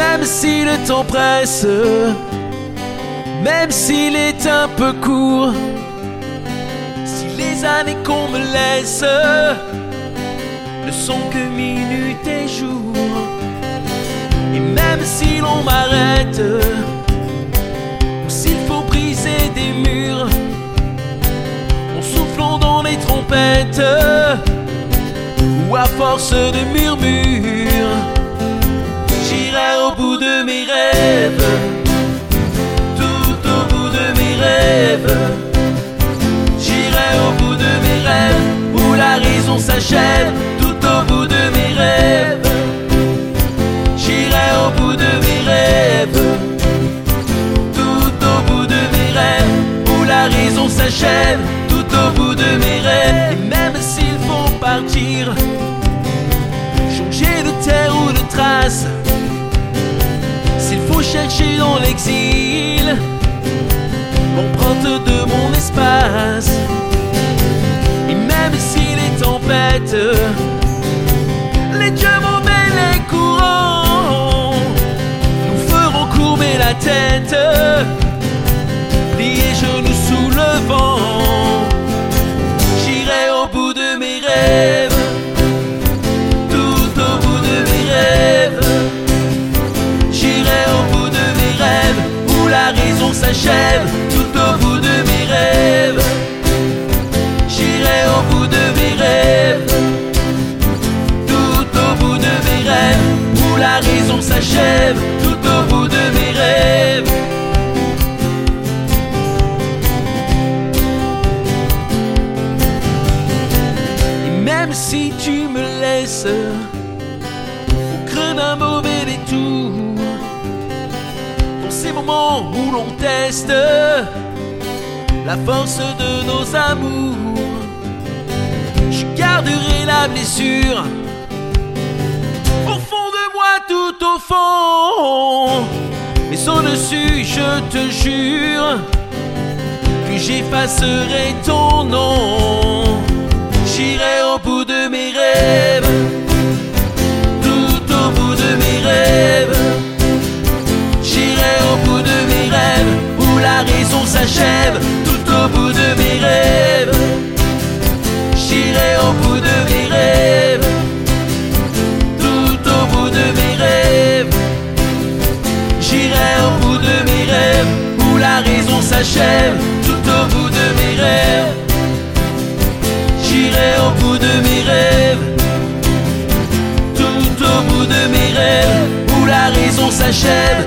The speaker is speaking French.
Même si le temps presse, même s'il est un peu court, si les années qu'on me laisse ne sont que minutes et jours. Et même si l'on m'arrête, ou s'il faut briser des murs, en soufflant dans les trompettes, ou à force de murmures, j'irai au bout de mes rêves, tout au bout de mes rêves. J'irai au bout de mes rêves, où la raison s'achève, tout au bout de mes rêves. J'irai au bout de mes rêves, tout au bout de mes rêves, où la raison s'achève, tout au bout de mes rêves. Et même s'il faut partir, changer de terre ou de trace, s'il faut chercher dans l'exil l'empreinte de mon espace. Et même si les tempêtes, les dieux m'en mêlent les courants, nous ferons courber la tête, plier genoux sous le vent. J'irai au bout de mes rêves, tout au bout de mes rêves. J'irai au bout de mes rêves, où la raison s'achève, tout au bout de mes rêves. J'irai au bout de mes rêves, tout au bout de mes rêves, où la raison s'achève, tout au bout de mes rêves. Et même si tu me laisses d'un mauvais détour, dans ces moments où l'on teste la force de nos amours, je garderai la blessure au fond de moi, tout au fond, mais au-dessus, je te jure que j'effacerai ton nom. J'irai au bout de mes rêves, rêves. J'irai au bout de mes rêves, où la raison s'achève, tout au bout de mes rêves. J'irai au bout de mes rêves, tout au bout de mes rêves. J'irai au bout de mes rêves, où la raison s'achève, tout au bout de mes rêves. J'irai au bout de mes rêves, tout au bout de mes rêves, où la raison s'achève.